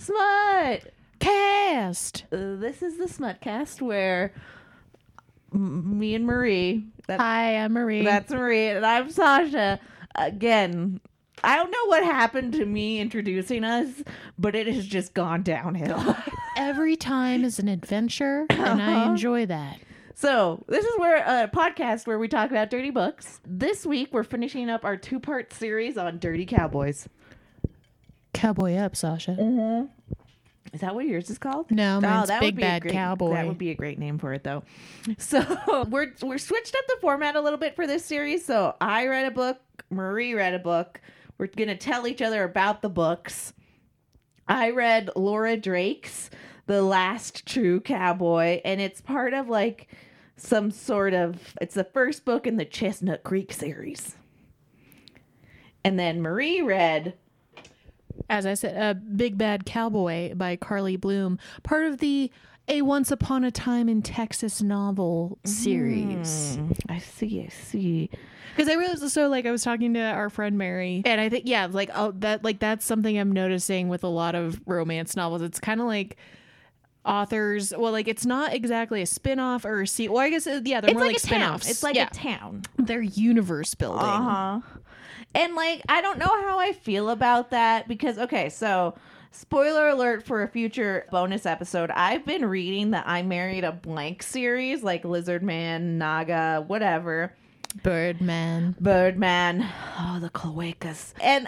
Smutcast. This is the Smutcast where me and Marie. Hi, I'm Marie. That's Marie, and I'm Sasha. Again, I don't know what happened to me introducing us, but it has just gone downhill. Every time is an adventure, and I enjoy that. So this is where a podcast where we talk about dirty books. This week, we're finishing up our two-part series on dirty cowboys. Cowboy up, Sasha. Mm-hmm. Is that what yours is called? No, mine's Big Bad Cowboy. That would be a great name for it, though. So we're switched up the format a little bit for this series. So I read a book. Marie read a book. We're going to tell each other about the books. I read Laura Drake's The Last True Cowboy, and it's part of like some sort of... It's the first book in the Chestnut Creek series. And then Marie read... As I said, Big Bad Cowboy by Carly Bloom, part of the A Once Upon a Time in Texas novel series. I see. Because I realized, so like I was talking to our friend Mary, and I think, yeah, like that's something I'm noticing with a lot of romance novels. It's kind of like authors, well, like it's not exactly a spin-off or a sequel. Well, I guess, yeah, they're more like spin-offs. It's like a town. They're universe building. Uh-huh. And, like, I don't know how I feel about that because, okay, so spoiler alert for a future bonus episode. I've been reading the I Married a Blank series, like Lizard Man, Naga, whatever. Birdman. Oh, the cloacas. And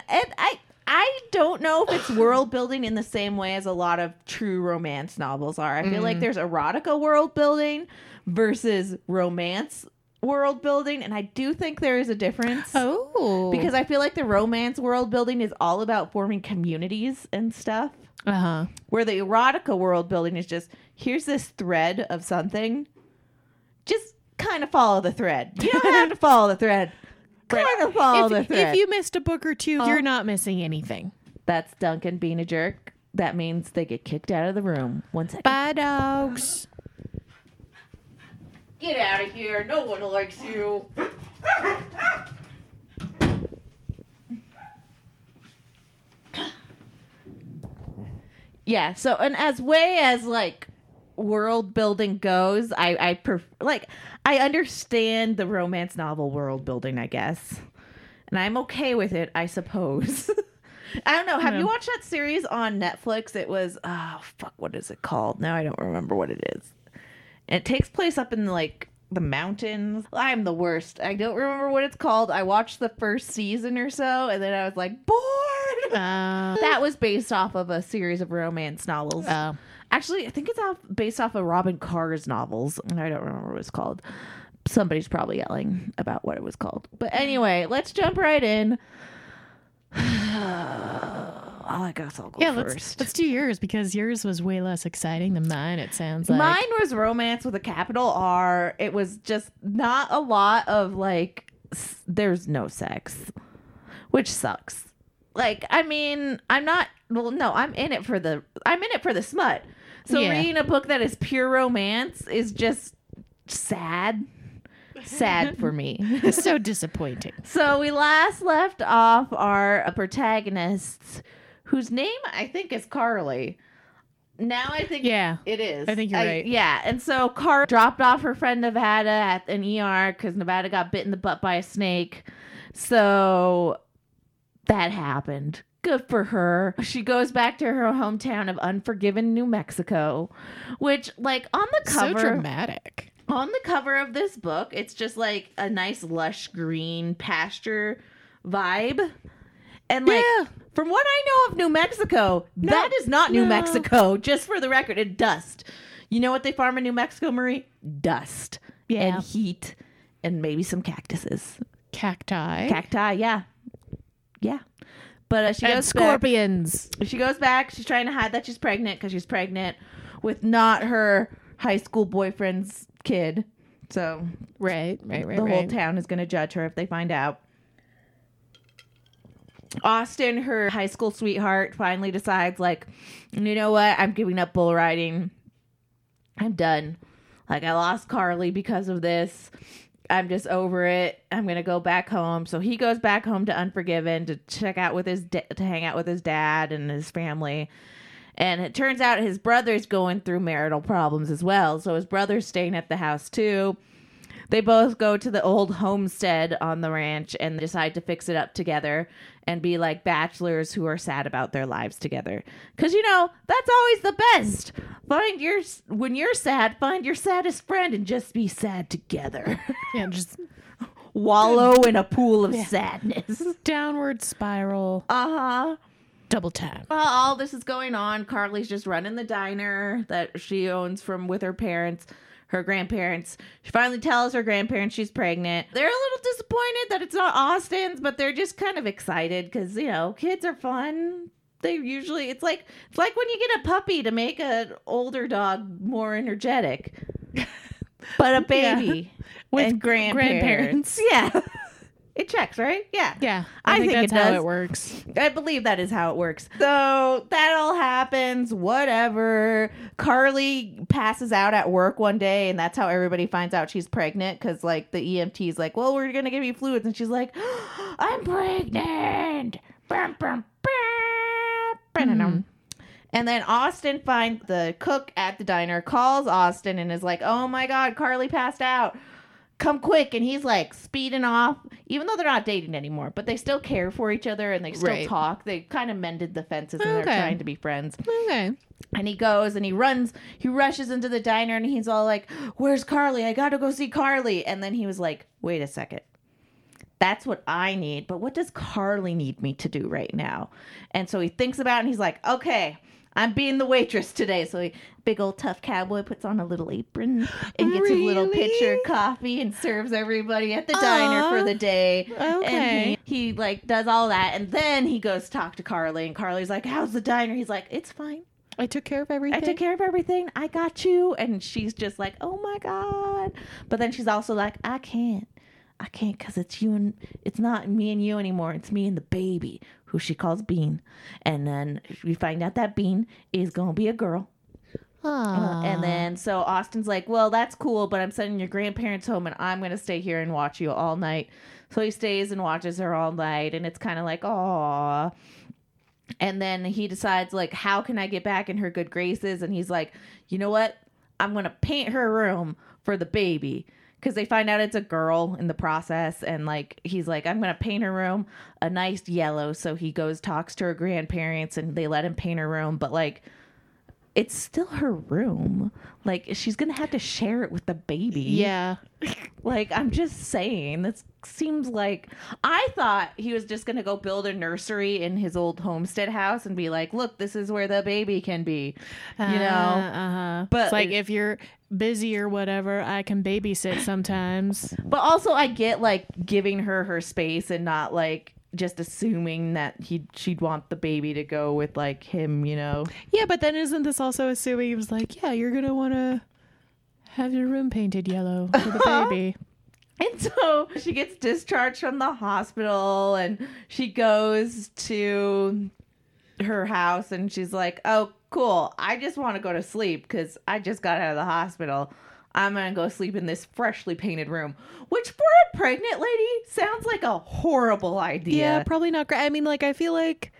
I don't know if it's world building in the same way as a lot of true romance novels are. I feel like there's erotica world building versus romance world building, and I do think there is a difference. Oh, because I feel like the romance world building is all about forming communities and stuff, where the erotica world building is just here's this thread of something, just kind of follow the thread. You don't have to follow the thread. Kind of follow the thread. If you missed a book or two, you're not missing anything. That's Duncan being a jerk. That means they get kicked out of the room. 1 second. Bye, dogs. Get out of here. No one likes you. Yeah, so, and as way as, like, world building goes, I understand the romance novel world building, I guess. And I'm okay with it, I suppose. I don't know. Have you watched that series on Netflix? It was, what is it called? Now I don't remember what it is. It takes place up in, like, the mountains. I'm the worst. I don't remember what it's called. I watched the first season or so, and then I was, like, bored. That was based off of a series of romance novels. Actually, I think it's based off of Robin Carr's novels. I don't remember what it's called. Somebody's probably yelling about what it was called. But anyway, let's jump right in. I guess I'll go first. Let's do yours because yours was way less exciting than mine, it sounds like. Mine was romance with a capital R. It was just not a lot of, like, there's no sex, which sucks. Like, I mean, I'm in it for the smut. So reading a book that is pure romance is just sad for me. So disappointing. So we last left off our protagonists, whose name I think is Carly. Now I think it is. I think you're right. Yeah. And so Carly dropped off her friend Nevada at an ER because Nevada got bit in the butt by a snake. So that happened. Good for her. She goes back to her hometown of Unforgiven, New Mexico, which, like, on the cover... So dramatic. On the cover of this book, it's just, like, a nice lush green pasture vibe. And, like... Yeah. From what I know of New Mexico, that is not New Mexico, just for the record. It's dust. You know what they farm in New Mexico, Marie? Dust. Yeah. And heat. And maybe some cactuses. Cacti, yeah. Yeah. But she goes scorpions. Back. She goes back. She's trying to hide that she's pregnant because she's pregnant with not her high school boyfriend's kid. So the whole town is going to judge her if they find out. Austin, her high school sweetheart, finally decides, like, you know what? I'm giving up bull riding. I'm done. Like, I lost Carly because of this. I'm just over it. I'm going to go back home. So he goes back home to Unforgiven to hang out with his dad and his family. And it turns out his brother's going through marital problems as well. So his brother's staying at the house, too. They both go to the old homestead on the ranch and decide to fix it up together and be like bachelors who are sad about their lives together. Because, you know, that's always the best. When you're sad, find your saddest friend and just be sad together. Yeah, just wallow in a pool of sadness. Downward spiral. Uh-huh. Double tap. While all this is going on, Carly's just running the diner that she owns from with her parents. Her grandparents. She finally tells her grandparents she's pregnant. They're a little disappointed that it's not Austin's, but they're just kind of excited because, you know, kids are fun. They usually, it's like when you get a puppy to make an older dog more energetic, but a baby with grandparents. Yeah. It checks, right? Yeah. Yeah. I think that's how it works. I believe that is how it works. So that all happens, whatever. Carly passes out at work one day, and that's how everybody finds out she's pregnant because, like, the EMT's like, well, we're going to give you fluids. And she's like, oh, I'm pregnant. Brum, brum, brum, brum. And then Austin finds the cook at the diner, calls Austin, and is like, oh my God, Carly passed out. Come quick. And he's like speeding off, even though they're not dating anymore, but they still care for each other and they still talk. They kind of mended the fences and they're trying to be friends. Okay. And he goes and he rushes into the diner and he's all like, where's Carly? I got to go see Carly. And then he was like, wait a second. That's what I need. But what does Carly need me to do right now? And so he thinks about it and he's like, okay, I'm being the waitress today. So he, big old tough cowboy, puts on a little apron and gets a little pitcher of coffee and serves everybody at the diner for the day. Okay. And he like does all that. And then he goes to talk to Carly and Carly's like, how's the diner? He's like, it's fine. I took care of everything. I got you. And she's just like, oh my God. But then she's also like, I can't because it's you and it's not me and you anymore. It's me and the baby, who she calls Bean. And then we find out that Bean is going to be a girl. And then so Austin's like, well, that's cool, but I'm sending your grandparents home and I'm going to stay here and watch you all night. So he stays and watches her all night. And it's kind of like, aww. And then he decides, like, how can I get back in her good graces? And he's like, you know what? I'm going to paint her room for the baby. Because they find out it's a girl in the process. And, like, he's like, I'm going to paint her room a nice yellow. So he goes, talks to her grandparents, and they let him paint her room. But, like, it's still her room. Like, she's going to have to share it with the baby. Yeah. Like, I'm just saying. This seems like... I thought he was just going to go build a nursery in his old homestead house and be like, look, this is where the baby can be. You know? Uh-huh. But it's like, if you're... busy or whatever, I can babysit sometimes. But also I get like giving her space and not like just assuming that she'd want the baby to go with like him, you know. Yeah, but then isn't this also assuming he was like, yeah, you're gonna wanna have your room painted yellow for the baby. And so she gets discharged from the hospital and she goes to her house and she's like, oh cool, I just want to go to sleep because I just got out of the hospital. I'm gonna go sleep in this freshly painted room, which for a pregnant lady sounds like a horrible idea. Yeah, probably not great. I mean, like, I feel like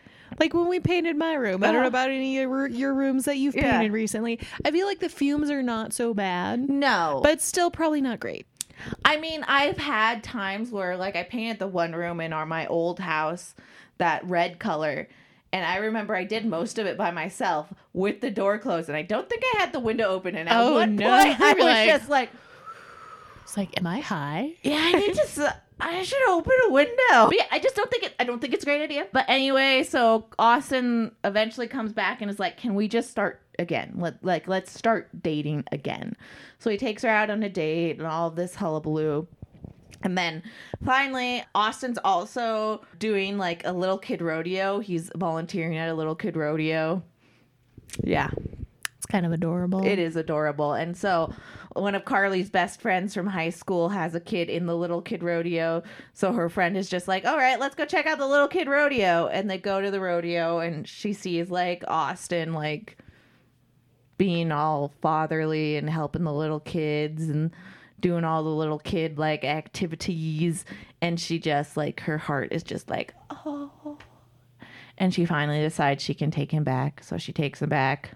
when we painted my room, I don't know about any of your rooms that you've painted recently, I feel like the fumes are not so bad. No, but still probably not great. I mean, I've had times where like I painted the one room in my old house that red color. And I remember I did most of it by myself with the door closed. And I don't think I had the window open. And at one point, I was just like... It's like, am I high? Yeah, I should open a window. But yeah, I don't think it's a great idea. But anyway, so Austin eventually comes back and is like, can we just start again? Let's start dating again. So he takes her out on a date and all this hullabaloo. And then finally, Austin's also doing like a little kid rodeo. He's volunteering at a little kid rodeo. Yeah. It's kind of adorable. It is adorable. And so one of Carly's best friends from high school has a kid in the little kid rodeo. So her friend is just like, all right, let's go check out the little kid rodeo. And they go to the rodeo and she sees like Austin like being all fatherly and helping the little kids and doing all the little kid like activities, and she just like her heart is just like, oh. And she finally decides she can take him back. So she takes him back.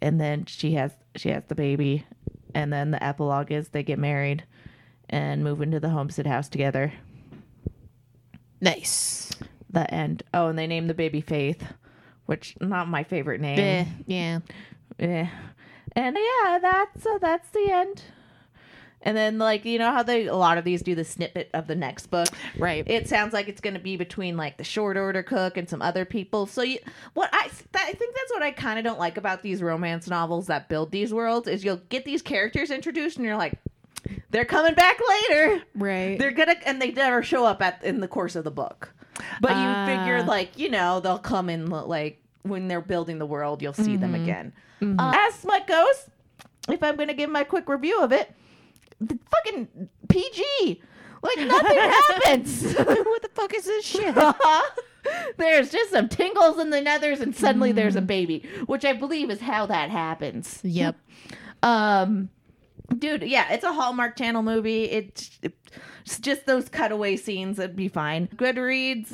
And then she has the baby. And then the epilogue is they get married and move into the homestead house together. Nice. The end. Oh, and they named the baby Faith, which not my favorite name. Yeah. And yeah, that's the end. And then, like, you know how a lot of these do the snippet of the next book? Right. It sounds like it's going to be between, like, the short order cook and some other people. So I think that's what I kind of don't like about these romance novels that build these worlds is you'll get these characters introduced and you're like, they're coming back later. Right. And they never show up in the course of the book. But you figure, like, you know, they'll come in, like, when they're building the world, you'll see them again. Mm-hmm. As Smut goes, if I'm going to give my quick review of it, the fucking PG, like, nothing happens. What the fuck is this shit? There's just some tingles in the nethers and suddenly there's a baby, which I believe is how that happens. Yep. Dude, yeah, it's a Hallmark Channel movie. It's just those cutaway scenes that'd be fine. Goodreads,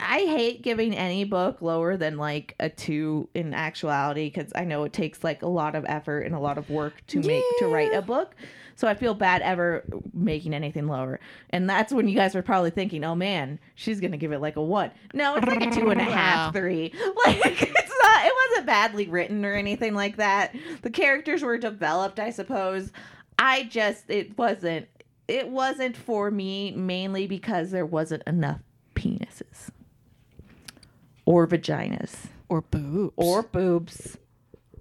I hate giving any book lower than like a 2 in actuality, because I know it takes like a lot of effort and a lot of work to write a book. So I feel bad ever making anything lower. And that's when you guys were probably thinking, oh man, she's going to give it like a 1. No, it's like a 2.5, 3. Like, it wasn't badly written or anything like that. The characters were developed, I suppose. It wasn't for me, mainly because there wasn't enough penises. Or vaginas. Or boobs. Or boobs.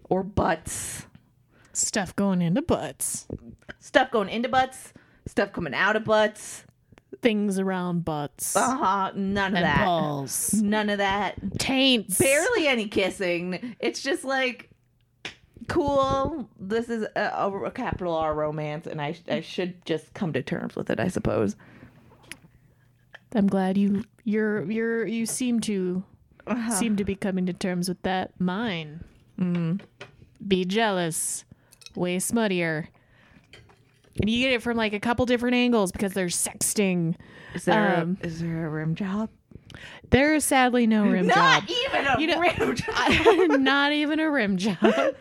Or butts. Stuff going into butts. Stuff coming out of butts. Things around butts. None of that. Balls. None of that. Taints. Barely any kissing. It's just like, cool. This is a capital R romance, and I should just come to terms with it, I suppose. I'm glad you seem to be coming to terms with that. Mine. Mm. Be jealous. Way smuttier. And you get it from like a couple different angles because there's sexting. Is there a rim job? There is sadly no rim job. Rim job. Not even a rim job.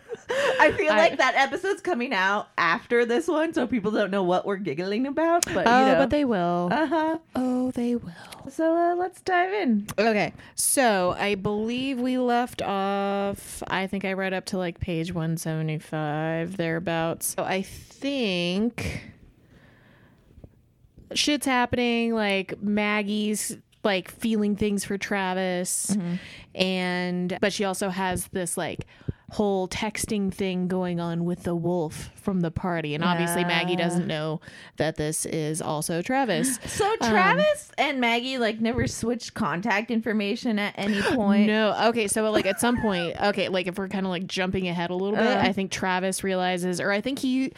I feel like that episode's coming out after this one, so people don't know what we're giggling about. But but they will. Uh-huh. Oh, they will. So let's dive in. Okay. So I believe we left off. I think I read up to like page 175 thereabouts. So I think shit's happening. Like Maggie's like feeling things for Travis, but she also has this like whole texting thing going on with the wolf from the party, and obviously Maggie doesn't know that this is also Travis. So Travis and Maggie like never switched contact information at any point. No. Okay, so like at some point, like if we're kind of like jumping ahead a little bit, I think Travis realizes, or I think he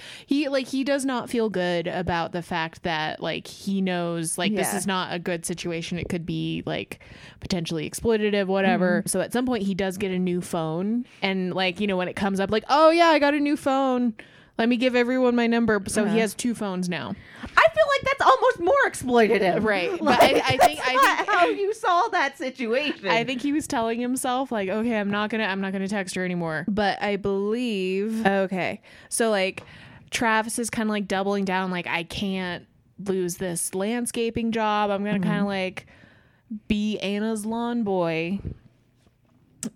like he does not feel good about the fact that like he knows like this is not a good situation. It could be like potentially exploitative, whatever. So at some point he does get a new phone, and like, you know, when it comes up, like, oh, yeah, I got a new phone. Let me give everyone my number. So he has 2 phones now. I feel like that's almost more exploitative. Right. Like, but I think how you saw that situation. I think he was telling himself, like, okay, I'm not gonna text her anymore. But I believe. Okay. So, like, Travis is kind of like doubling down. Like, I can't lose this landscaping job. I'm going to kind of like be Anna's lawn boy.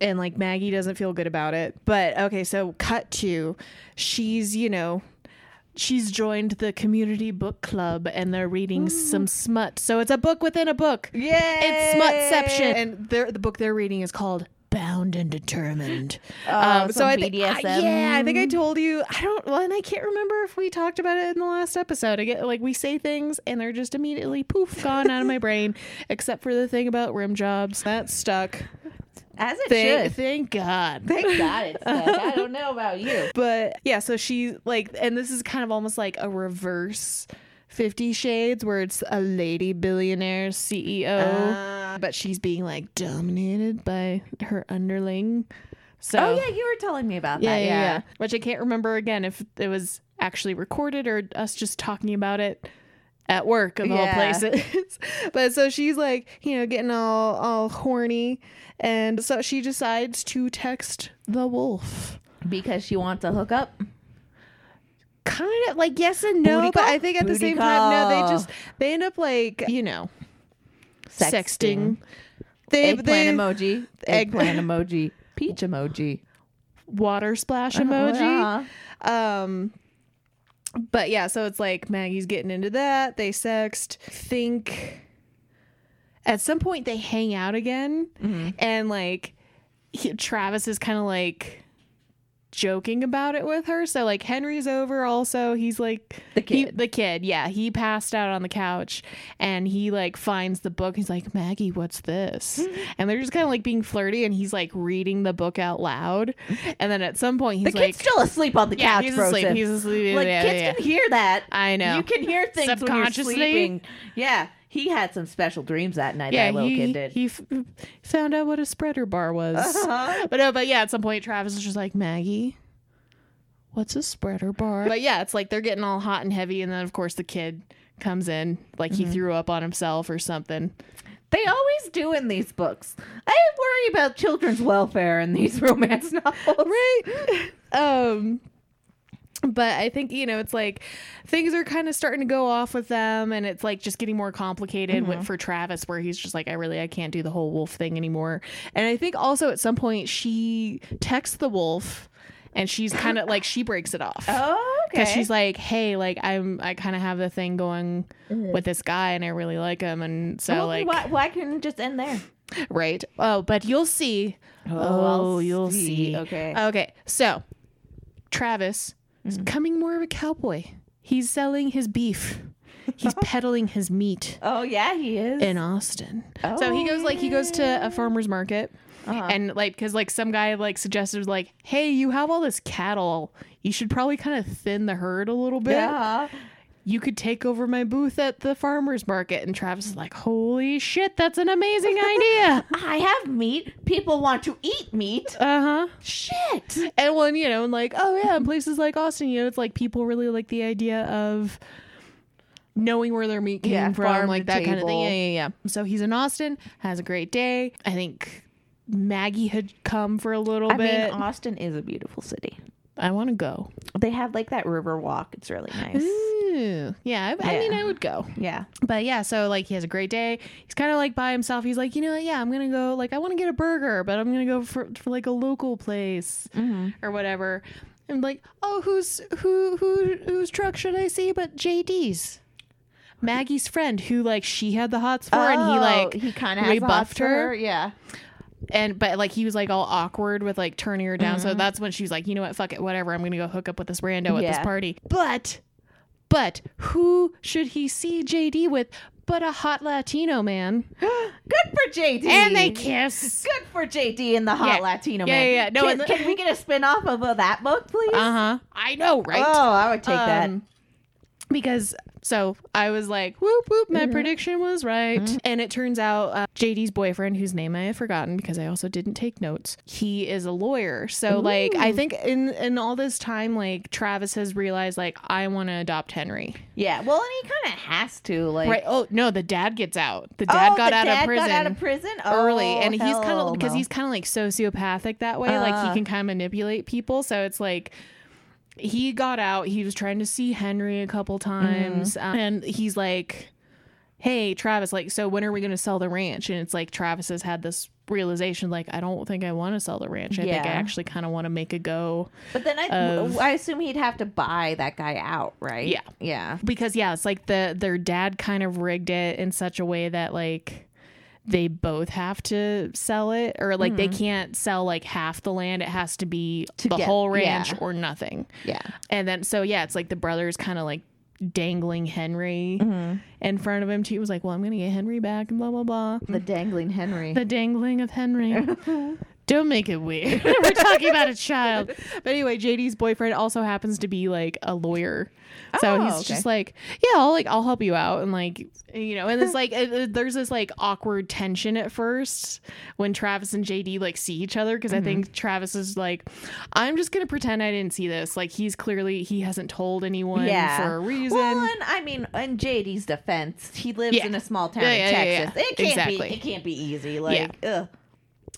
And like Maggie doesn't feel good about it. But okay, so cut to she's joined the community book club and they're reading some smut. So it's a book within a book. Yeah. It's Smutception. And the book they're reading is called Bound and Determined. So I think I think I told you, and I can't remember if we talked about it in the last episode. I get like we say things and they're just immediately poof gone out of my brain, except for the thing about rim jobs. That stuck. As it should. Thank God. Thank God it's that. I don't know about you. But yeah, so she like, and this is kind of almost like a reverse 50 Shades where it's a lady billionaire CEO, but she's being like dominated by her underling. So, oh yeah, you were telling me about that. Yeah. Which I can't remember again if it was actually recorded or us just talking about it at work of all places. But so she's like, you know, getting all horny, and so she decides to text the wolf because she wants to hook up. Kind of like yes and no, booty but call? I think at booty the same call. Time, no, they end up like, you know, sexting. Eggplant emoji, eggplant emoji, peach emoji, water splash emoji. But yeah, so it's like Maggie's getting into that. They sexted. Think at some point they hang out again, mm-hmm. and like Travis is kind of like joking about it with her. So like Henry's over also. He's like the kid. Yeah, he passed out on the couch, and he like finds the book. He's like, Maggie, what's this? Mm-hmm. And they're just kind of like being flirty, and he's like reading the book out loud. And then at some point, he's the kid's like still asleep on the couch. He's asleep. Like kids can hear that. I know. You can hear things subconsciously. When you're sleeping. Yeah. He had some special dreams that night. Yeah, that little kid did. He found out what a spreader bar was. Uh-huh. But yeah, at some point, Travis is just like, Maggie, what's a spreader bar? But yeah, it's like they're getting all hot and heavy. And then, of course, the kid comes in like mm-hmm. he threw up on himself or something. They always do in these books. I worry about children's welfare in these romance novels. Right? But I think, you know, it's like things are kind of starting to go off with them, and it's like just getting more complicated mm-hmm. for Travis, where he's just like, I can't do the whole wolf thing anymore. And I think also at some point she texts the wolf, and she's kind of like, she breaks it off. Oh, okay. Because she's like, hey, like I kind of have the thing going mm-hmm. with this guy, and I really like him. And so why couldn't it just end there? Right. Oh, but you'll see. You'll see. Okay. So Travis. He's becoming more of a cowboy. He's selling his beef. He's peddling his meat. Oh, yeah, he is. In Austin. Oh, so he goes to a farmer's market. Uh-huh. And like, because like some guy like suggested, like, hey, you have all this cattle. You should probably kind of thin the herd a little bit. Yeah. You could take over my booth at the farmer's market. And Travis is like, holy shit, that's an amazing idea. I have meat. People want to eat meat. Uh-huh. Shit. And when, you know, and like, oh yeah, in places like Austin, you know, it's like people really like the idea of knowing where their meat came from, like that kind of thing. Yeah. So he's in Austin, has a great day. I think Maggie had come for a little bit. I mean, Austin is a beautiful city. I want to go. They have like that river walk. It's really nice. Ooh, yeah. I mean, I would go. Yeah. But yeah, so like he has a great day. He's kind of like by himself. He's like, you know what? Yeah, I'm going to go. Like, I want to get a burger, but I'm going to go for like a local place mm-hmm. or whatever. And like, oh, whose truck should I see? But JD's. Maggie's friend who like she had the hots for, and he like he kind of rebuffed her. Yeah. And but like he was like all awkward with like turning her down, mm-hmm. so that's when she was like, you know what, fuck it, whatever, I'm gonna go hook up with this rando at this party. But who should he see JD with but a hot Latino man? Good for JD. And they kiss. Good for JD and the hot Latino man. Yeah. No, can we get a spinoff of that book, please? Uh-huh. I know, right? Oh, I would take that. Because so I was like, whoop, whoop, my mm-hmm. prediction was right. Mm-hmm. And it turns out JD's boyfriend, whose name I have forgotten because I also didn't take notes, he is a lawyer. So, ooh. Like, I think in all this time, like, Travis has realized, like, I want to adopt Henry. Yeah. Well, and he kind of has to, like. Right. Oh, no, the dad gets out. The dad got out of prison early. And he's kind of, because he's kind of, like, sociopathic that way. Like, he can kind of manipulate people. So it's like. He got out. He was trying to see Henry a couple times. Mm-hmm. And he's like, hey, Travis, like, so when are we going to sell the ranch? And it's like Travis has had this realization, like, I don't think I want to sell the ranch. I think I actually kind of want to make a go. But then I assume he'd have to buy that guy out, right? Yeah. Yeah. Because, yeah, it's like their dad kind of rigged it in such a way that, like, they both have to sell it, or like mm-hmm. they can't sell like half the land. It has to be the whole ranch or nothing. Yeah. And then, so yeah, it's like the brother's kind of like dangling Henry mm-hmm. in front of him too. He was like, well, I'm going to get Henry back and blah, blah, blah. The dangling Henry. The dangling of Henry. Don't make it weird. We're talking about a child. But anyway, JD's boyfriend also happens to be like a lawyer. So just like, yeah, I'll help you out. And like, you know, and it's like, there's this like awkward tension at first when Travis and JD like see each other. Cause I think Travis is like, I'm just going to pretend I didn't see this. Like he hasn't told anyone for a reason. Well, and I mean, in JD's defense, he lives in a small town in Texas. Yeah. It can't be, it can't be easy. Like, ugh.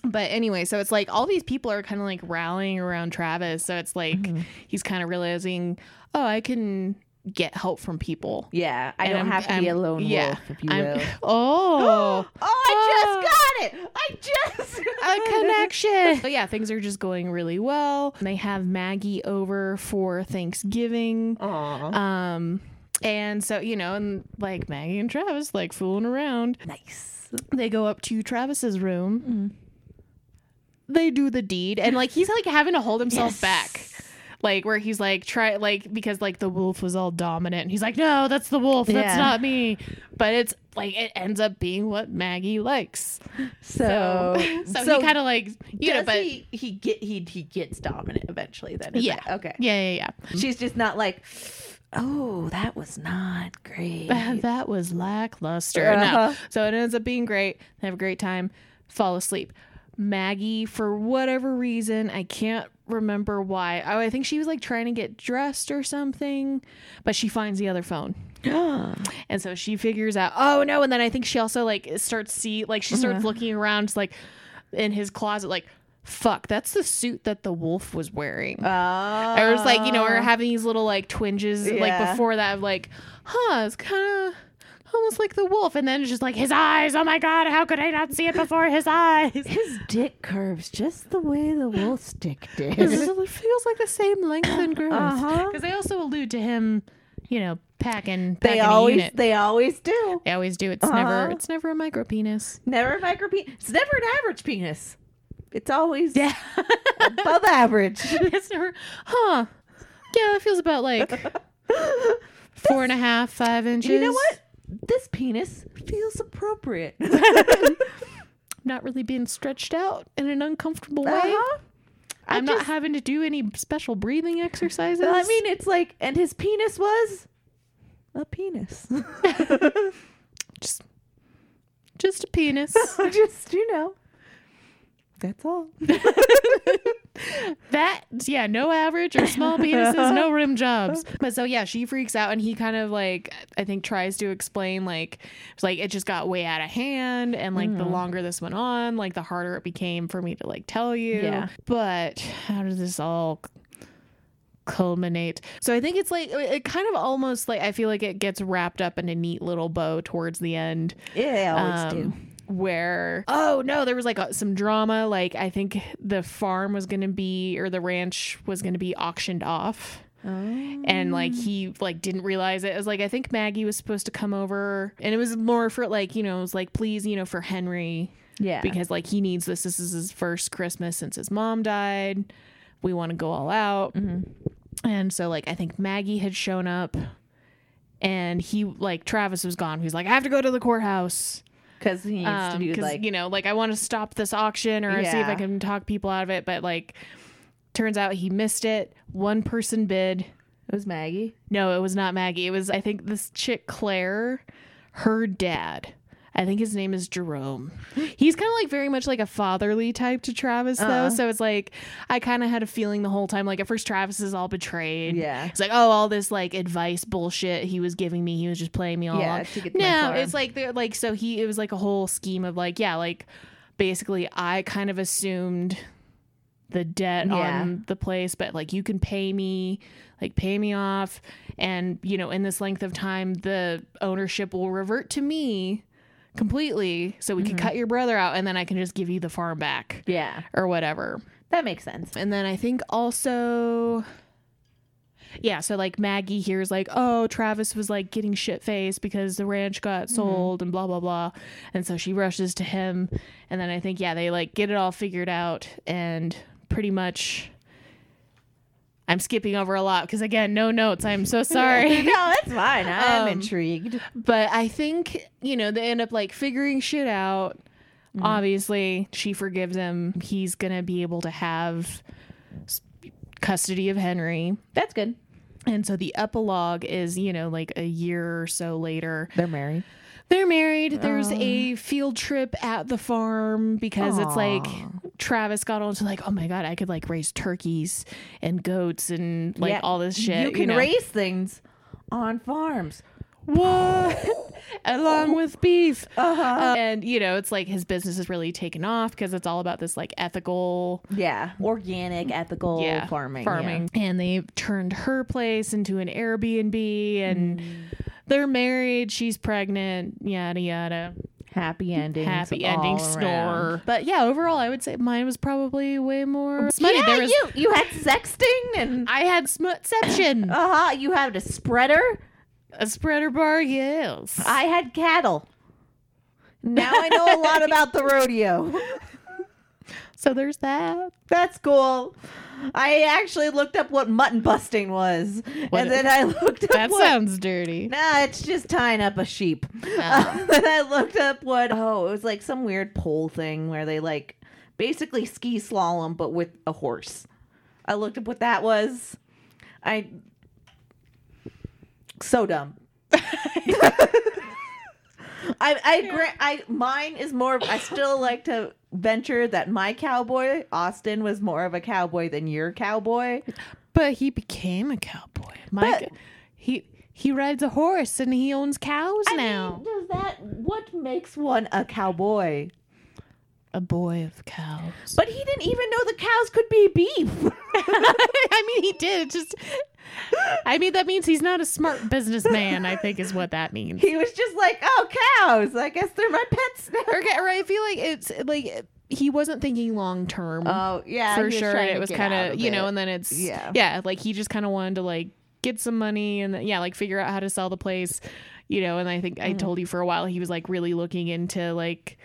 But anyway, so it's like all these people are kind of like rallying around Travis. So it's like he's kind of realizing, oh, I can get help from people. Yeah, I don't have to be a lone wolf, if you will. I just got it! A connection! So yeah, things are just going really well. They have Maggie over for Thanksgiving. Aww. And so, you know, and like Maggie and Travis like fooling around. Nice. They go up to Travis's room. They do the deed, and like he's like having to hold himself back, like where he's like try like because like the wolf was all dominant and he's like, no, that's the wolf, that's not me, but it's like it ends up being what Maggie likes. So he kind of like, you know, but he gets dominant eventually then. Yeah. She's just not like, oh, that was not great, that was lackluster. No. So it ends up being great. They have a great time, fall asleep. Maggie, for whatever reason, I can't remember why. Oh, I think she was like trying to get dressed or something, but she finds the other phone. And so she figures out, oh no. And then I think she also like starts looking around like in his closet, like, fuck, that's the suit that the wolf was wearing. I was like, you know, or having these little like twinges like before that of like, it's kind of almost like the wolf. And then it's just like his eyes, oh my god, how could I not see it before? His eyes, his dick curves just the way the wolf's dick did. It feels like the same length and curves. Because they also allude to him, you know, they always do. It's never a micro penis, it's never an average penis, it's always above average. It's never, yeah, that feels about like 4.5-5 inches. You know what, this penis feels appropriate. Not really being stretched out in an uncomfortable way. I'm not having to do any special breathing exercises. I mean, it's like, and his penis was a penis. just a penis. Just, you know, that's all. No average or small penises, no rim jobs. But so yeah, she freaks out, and he kind of like, I think, tries to explain like it's like it just got way out of hand, and like the longer this went on, like the harder it became for me to like tell you. Yeah. But how does this all culminate? So I think it's like it kind of almost like, I feel like it gets wrapped up in a neat little bow towards the end. Yeah, it always do. Where, oh no, there was like some drama, like I think the farm was gonna be, or the ranch was gonna be auctioned off, and like he like didn't realize it. It was like, I think Maggie was supposed to come over, and it was more for like, you know, it was like, please, you know, for Henry, because like he needs this, this is his first Christmas since his mom died, we want to go all out. And so like I think Maggie had shown up, and he like, Travis was gone, he's like, I have to go to the courthouse. Because he needs to do, like, you know, like, I want to stop this auction, or see if I can talk people out of it. But like, turns out he missed it. One person bid. It was Maggie. No, it was not Maggie. It was, I think, this chick Claire, her dad. I think his name is Jerome. He's kind of like very much like a fatherly type to Travis, though. So it's like, I kind of had a feeling the whole time, like at first Travis is all betrayed. Yeah. It's like, oh, all this like advice bullshit he was giving me, he was just playing me all along. No, it's like, they're like, so he, it was like a whole scheme of like, yeah, like basically I kind of assumed the debt on the place, but like you can pay me, like pay me off. And, you know, in this length of time, the ownership will revert to me completely, so we can cut your brother out, and then I can just give you the farm back, or whatever. That makes sense. And then I think also, so like Maggie here is like, oh, Travis was like getting shit faced because the ranch got sold and blah blah blah, and so she rushes to him, and then I think they like get it all figured out, and pretty much, I'm skipping over a lot because again, no notes. I'm so sorry. No, that's fine. I'm intrigued. But I think, you know, they end up like figuring shit out. Mm-hmm. Obviously, she forgives him. He's going to be able to have custody of Henry. That's good. And so the epilogue is, you know, like a year or so later. They're married. There's a field trip at the farm because it's like Travis got onto like, oh my God, I could like raise turkeys and goats and like all this shit. You know? Raise things on farms. What? Along with beef. And, you know, it's like his business is really taken off because it's all about this like ethical. Yeah. Organic, ethical farming. Yeah. And they turned her place into an Airbnb and they're married. She's pregnant. Yada, yada. Happy ending snore. But yeah, overall, I would say mine was probably way more smutty. Yeah, you had sexting and I had smutception. You had a spreader. A spreader bar, yes. I had cattle. Now I know a lot about the rodeo. So there's that. That's cool. I actually looked up what mutton busting was. Sounds dirty. Nah, it's just tying up a sheep. Then I looked up it was like some weird pole thing where they like basically ski slalom, but with a horse. I looked up what that was. So dumb. Mine is more of, I still like to venture that my cowboy, Austin, was more of a cowboy than your cowboy. But he became a cowboy. He rides a horse and he owns cows now. What makes one a cowboy? A boy of cows. But he didn't even know the cows could be beef. I mean, he did. That means he's not a smart businessman, I think is what that means. He was just like, oh, cows. I guess they're my pets now. Okay, right. I feel like it's like he wasn't thinking long term. Oh, yeah. For sure. It was kind of, you know, and then it's, yeah, like he just kind of wanted to like get some money and like figure out how to sell the place, you know, and I think I told you for a while he was like really looking into like,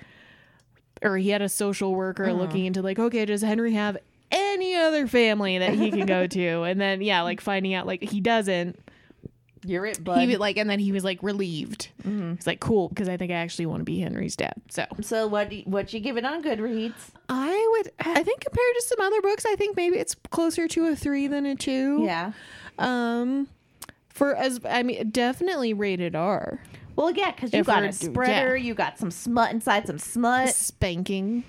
or he had a social worker looking into like, okay, does Henry have any other family that he can go to? And then, like finding out like he doesn't. You're it, bud. And then he was like relieved. Mm-hmm. It's like, cool, because I think I actually want to be Henry's dad. So what you give it on Goodreads? I think compared to some other books, I think maybe it's closer to a 3 than a 2. Yeah. Definitely rated R. Well, yeah, because you got a spreader, you got some smut inside, some smut. Spanking.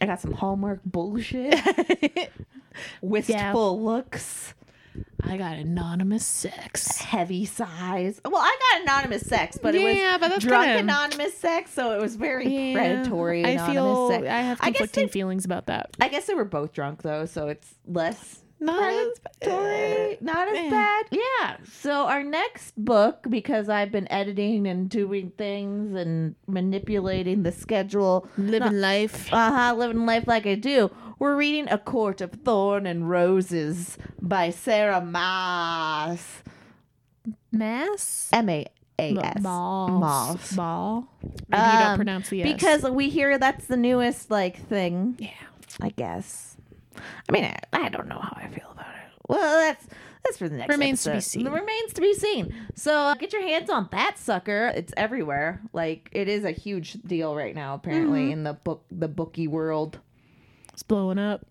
I got some Hallmark bullshit. Wistful looks. I got anonymous sex. Heavy sighs. Well, I got anonymous sex, but it was drunk anonymous sex, so it was very predatory anonymous sex. I have conflicting feelings about that. I guess they were both drunk, though, so it's less... Not as bad. Yeah. So our next book, because I've been editing and doing things and manipulating the schedule. Living life. Living life like I do. We're reading A Court of Thorn and Roses by Sarah Maas. Maas? M-A-A-S. Maas. Maas. Maybe you don't pronounce the S. Because we hear that's the newest like thing. Yeah. I guess. I mean, I don't know how I feel about it. Well, that's for the next episode. Remains to be seen. So get your hands on that sucker. It's everywhere. Like, it is a huge deal right now, apparently, in the bookie world. It's blowing up.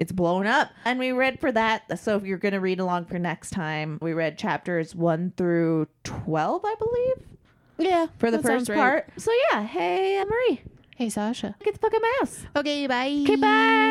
And we read for that. So if you're going to read along for next time, we read chapters 1 through 12, I believe. Yeah. For the first part. Right. So yeah. Hey, Marie. Hey, Sasha. Get the fucking mouse. Okay, bye. Okay, bye.